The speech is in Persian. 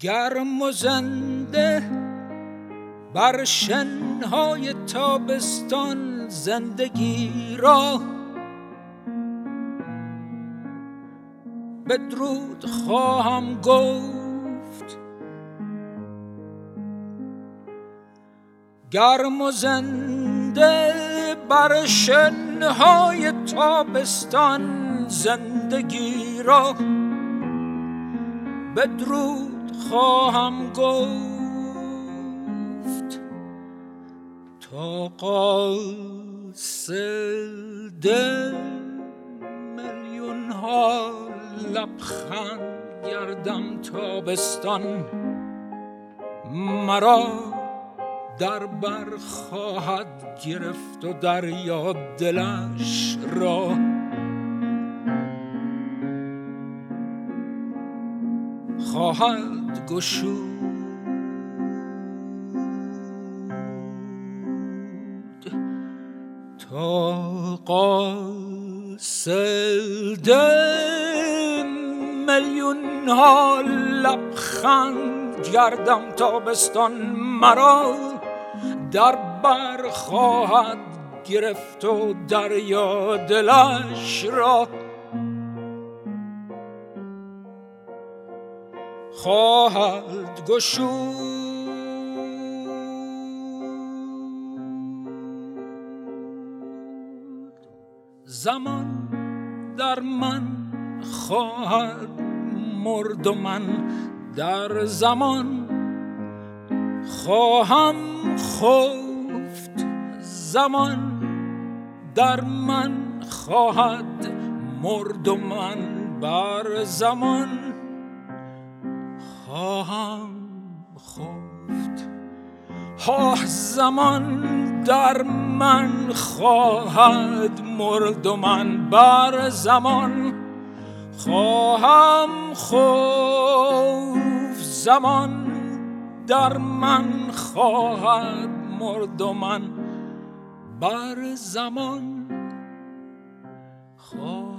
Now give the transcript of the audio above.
گرم و زنده بر شنهای تابستان زندگی را بدرود خواهم گفت. گرم و زنده بر شنهای تابستان زندگی را بدرود خواهم گفت. تا قاصد میلیون ها لبخند گردم تابستان، مرا در بر خواهد گرفت و دریا دلش را. خواهد گشود تا قاصد میلیون ها لبخند گردم تابستان، مرا در بر خواهد گرفت و دریا دلش را. خواهد گشود. زمان در من خواهد مرد و من در زمان خواهم خفت. زمان در من خواهد مرد و من بر زمان خواهم خفت. زمان در من خواهد مرد و من بر زمان خواهم خفت. زمان در من خواهد مرد و من بر زمان خواهم